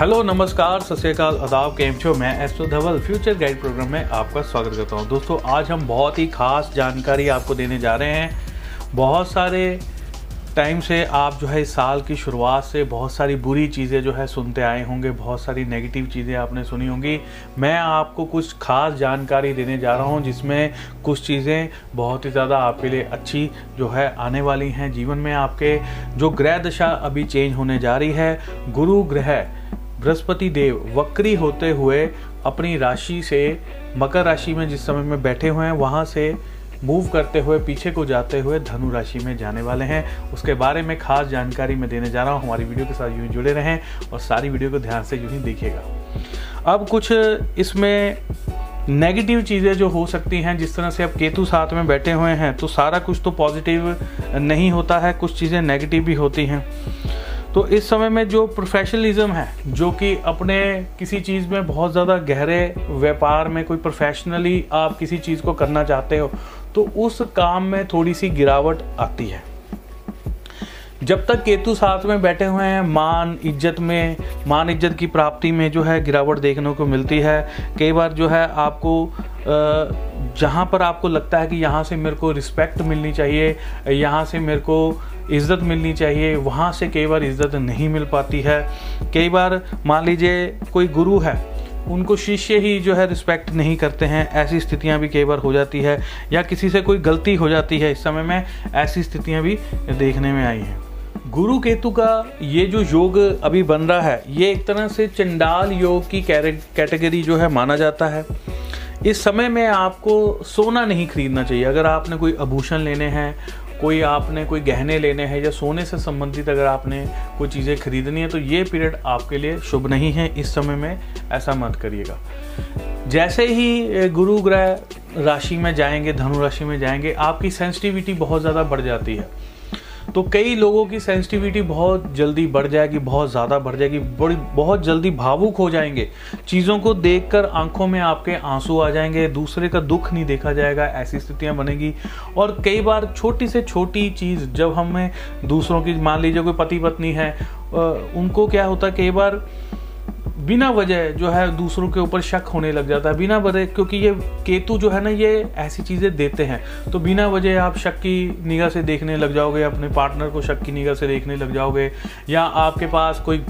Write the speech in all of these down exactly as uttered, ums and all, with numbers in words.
Hello नमस्कार सत श्री अकाल आदाब केम शो मैं astro Dhaval future guide program में आपका स्वागत करता हूं। दोस्तों आज हम बहुत ही खास जानकारी आपको देने जा रहे हैं। बहुत सारे टाइम से आप जो है इस साल की शुरुआत से बहुत सारी बुरी चीज़ें जो है सुनते आए होंगे, बहुत सारी नेगेटिव चीज़ें आपने सुनी होंगी। मैं आपको कुछ खास जानकारी देने जा रहा हूं जिसमें कुछ चीज़ें बहुत ही ज़्यादा आपके लिए अच्छी जो है आने वाली हैं। जीवन में आपके जो ग्रह दशा अभी चेंज होने जा रही है, गुरु ग्रह बृहस्पति देव वक्री होते हुए अपनी राशि से मकर राशि में जिस समय में बैठे हुए हैं वहाँ से मूव करते हुए पीछे को जाते हुए धनु राशि में जाने वाले हैं। उसके बारे में खास जानकारी मैं देने जा रहा हूँ। हमारी वीडियो के साथ यूँ जुड़े रहें और सारी वीडियो को ध्यान से यूँ ही देखिएगा। अब कुछ इसमें नेगेटिव चीज़ें जो हो सकती हैं, जिस तरह से अब केतु साथ में बैठे हुए हैं तो सारा कुछ तो पॉजिटिव नहीं होता है, कुछ चीज़ें नेगेटिव भी होती हैं। तो इस समय में जो प्रोफेशनलिज्म है, जो कि अपने किसी चीज़ में बहुत ज़्यादा गहरे व्यापार में कोई प्रोफेशनली आप किसी चीज़ को करना चाहते हो तो उस काम में थोड़ी सी गिरावट आती है। जब तक केतु साथ में बैठे हुए हैं मान इज्जत में, मान इज्जत की प्राप्ति में जो है गिरावट देखने को मिलती है। कई बार जो है आपको जहाँ पर आपको लगता है कि यहाँ से मेरे को रिस्पेक्ट मिलनी चाहिए, यहाँ से मेरे को इज़्ज़त मिलनी चाहिए, वहाँ से कई बार इज़्ज़त नहीं मिल पाती है। कई बार मान लीजिए कोई गुरु है, उनको शिष्य ही जो है रिस्पेक्ट नहीं करते हैं, ऐसी स्थितियां भी कई बार हो जाती है। या किसी से कोई गलती हो जाती है, इस समय में ऐसी स्थितियां भी देखने में आई हैं। गुरु केतु का ये जो योग अभी बन रहा है ये एक तरह से चंडाल योग की कैटेगरी जो है माना जाता है। इस समय में आपको सोना नहीं खरीदना चाहिए। अगर आपने कोई आभूषण लेने हैं, कोई आपने कोई गहने लेने हैं या सोने से संबंधित अगर आपने कोई चीज़ें खरीदनी है तो ये पीरियड आपके लिए शुभ नहीं है। इस समय में ऐसा मत करिएगा। जैसे ही गुरु ग्रह राशि में जाएंगे, धनु राशि में जाएंगे, आपकी सेंसिटिविटी बहुत ज़्यादा बढ़ जाती है। तो कई लोगों की सेंसिटिविटी बहुत जल्दी बढ़ जाएगी, बहुत ज़्यादा बढ़ जाएगी, बड़ी बहुत जल्दी भावुक हो जाएंगे। चीज़ों को देखकर आंखों में आपके आंसू आ जाएंगे, दूसरे का दुख नहीं देखा जाएगा, ऐसी स्थितियां बनेगी। और कई बार छोटी से छोटी चीज़, जब हमें दूसरों की मान लीजिए कोई पति पत्नी है, उनको क्या होता है कई बार बिना वजह जो है दूसरों के ऊपर शक होने लग जाता है, बिना वजह, क्योंकि ये केतु जो है ना ये ऐसी चीज़ें देते हैं। तो बिना वजह आप शक की निगाह से देखने लग जाओगे, अपने पार्टनर को शक की निगाह से देखने लग जाओगे, या आपके पास कोई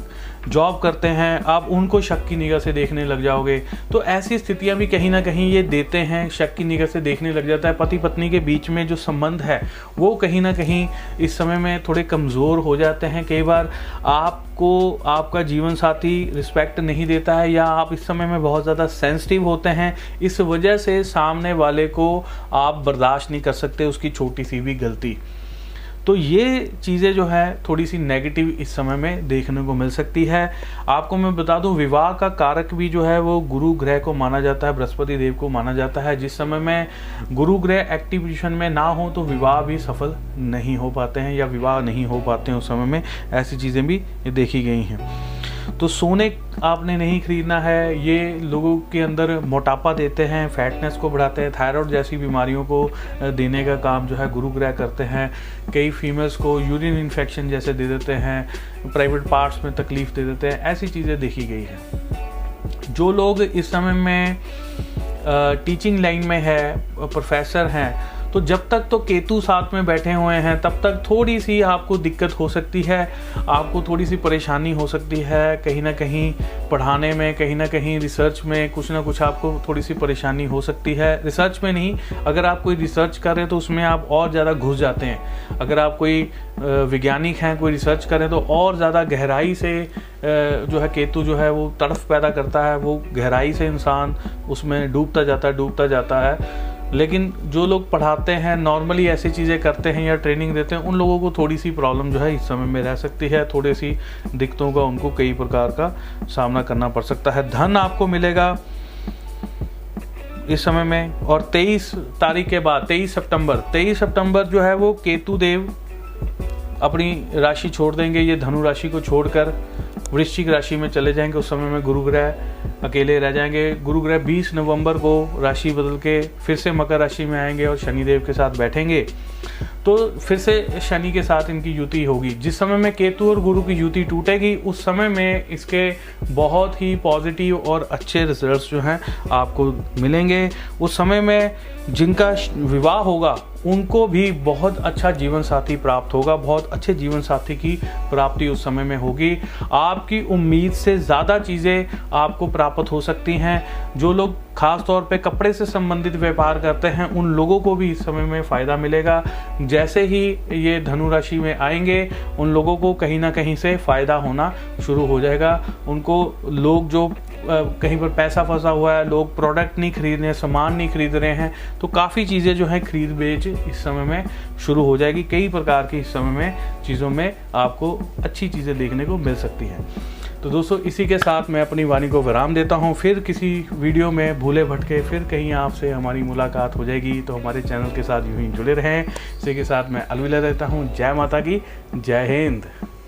जॉब करते हैं आप उनको शक की निगाह से देखने लग जाओगे। तो ऐसी स्थितियां भी कहीं ना कहीं ये देते हैं, शक की निगाह से देखने लग जाता है। पति पत्नी के बीच में जो संबंध है वो कहीं ना कहीं इस समय में थोड़े कमज़ोर हो जाते हैं। कई बार आपको आपका जीवन साथी रिस्पेक्ट नहीं देता है या आप इस समय में बहुत ज़्यादा सेंसिटिव होते हैं, इस वजह से सामने वाले को आप बर्दाश्त नहीं कर सकते, उसकी छोटी सी भी गलती। तो ये चीज़ें जो है थोड़ी सी नेगेटिव इस समय में देखने को मिल सकती है। आपको मैं बता दूं विवाह का कारक भी जो है वो गुरु ग्रह को माना जाता है, बृहस्पति देव को माना जाता है। जिस समय में गुरु ग्रह एक्टिव पोजीशन में ना हो तो विवाह भी सफल नहीं हो पाते हैं या विवाह नहीं हो पाते हैं। उस समय में ऐसी चीज़ें भी देखी गई हैं। तो सोने आपने नहीं खरीदना है, ये लोगों के अंदर मोटापा देते हैं, फैटनेस को बढ़ाते हैं, थायराइड जैसी बीमारियों को देने का काम जो है गुरु ग्रह करते हैं। कई फीमेल्स को यूरिन इन्फेक्शन जैसे दे देते हैं, प्राइवेट पार्ट्स में तकलीफ दे देते हैं, ऐसी चीज़ें देखी गई हैं। जो लोग इस समय में टीचिंग लाइन में है, प्रोफेसर हैं, तो जब तक तो केतु साथ में बैठे हुए हैं तब तक थोड़ी सी आपको दिक्कत हो सकती है, आपको थोड़ी सी परेशानी हो सकती है। कहीं ना कहीं पढ़ाने में, कहीं ना कहीं रिसर्च में कुछ ना कुछ आपको थोड़ी सी परेशानी हो सकती है। रिसर्च में नहीं, अगर आप कोई रिसर्च कर रहे हैं तो उसमें आप और ज़्यादा घुस जाते हैं। अगर आप कोई वैज्ञानिक हैं, कोई रिसर्च कर रहे हैं तो और ज़्यादा गहराई से जो है केतु जो है वो तड़फ पैदा करता है, वो गहराई से इंसान उसमें डूबता जाता है डूबता जाता है। लेकिन जो लोग पढ़ाते हैं, नॉर्मली ऐसी चीज़ें करते हैं या ट्रेनिंग देते हैं, उन लोगों को थोड़ी सी प्रॉब्लम जो है इस समय में रह सकती है। थोड़ी सी दिक्कतों का उनको कई प्रकार का सामना करना पड़ सकता है। धन आपको मिलेगा इस समय में। और तेईस तारीख के बाद तेईस सितंबर तेईस सितंबर जो है वो केतु देव अपनी राशि छोड़ देंगे। ये धनु राशि को छोड़कर वृश्चिक राशि में चले जाएंगे। उस समय में गुरु ग्रह अकेले रह जाएंगे। गुरु ग्रह बीस नवंबर को राशि बदल के फिर से मकर राशि में आएंगे और शनिदेव के साथ बैठेंगे। तो फिर से शनि के साथ इनकी युति होगी। जिस समय में केतु और गुरु की युति टूटेगी उस समय में इसके बहुत ही पॉजिटिव और अच्छे रिजल्ट्स जो हैं आपको मिलेंगे। उस समय में जिनका विवाह होगा उनको भी बहुत अच्छा जीवन साथी प्राप्त होगा, बहुत अच्छे जीवन साथी की प्राप्ति उस समय में होगी। आपकी उम्मीद से ज़्यादा चीज़ें आपको प्राप्त हो सकती हैं। जो लोग खास तौर पे कपड़े से संबंधित व्यापार करते हैं उन लोगों को भी इस समय में फ़ायदा मिलेगा। जैसे ही ये धनु राशि में आएंगे उन लोगों को कहीं ना कहीं से फ़ायदा होना शुरू हो जाएगा। उनको लोग जो कहीं पर पैसा फंसा हुआ है, लोग प्रोडक्ट नहीं खरीद रहे, सामान नहीं खरीद रहे हैं, तो काफ़ी चीज़ें जो हैं खरीद बेच इस समय में शुरू हो जाएगी। कई प्रकार की इस समय में चीज़ों में आपको अच्छी चीज़ें देखने को मिल सकती हैं। तो दोस्तों इसी के साथ मैं अपनी वाणी को विराम देता हूं। फिर किसी वीडियो में भूले भटके फिर कहीं आपसे हमारी मुलाकात हो जाएगी, तो हमारे चैनल के साथ यूं ही जुड़े रहें। इसी के साथ मैं अलविदा देता हूं। जय माता की, जय हिंद।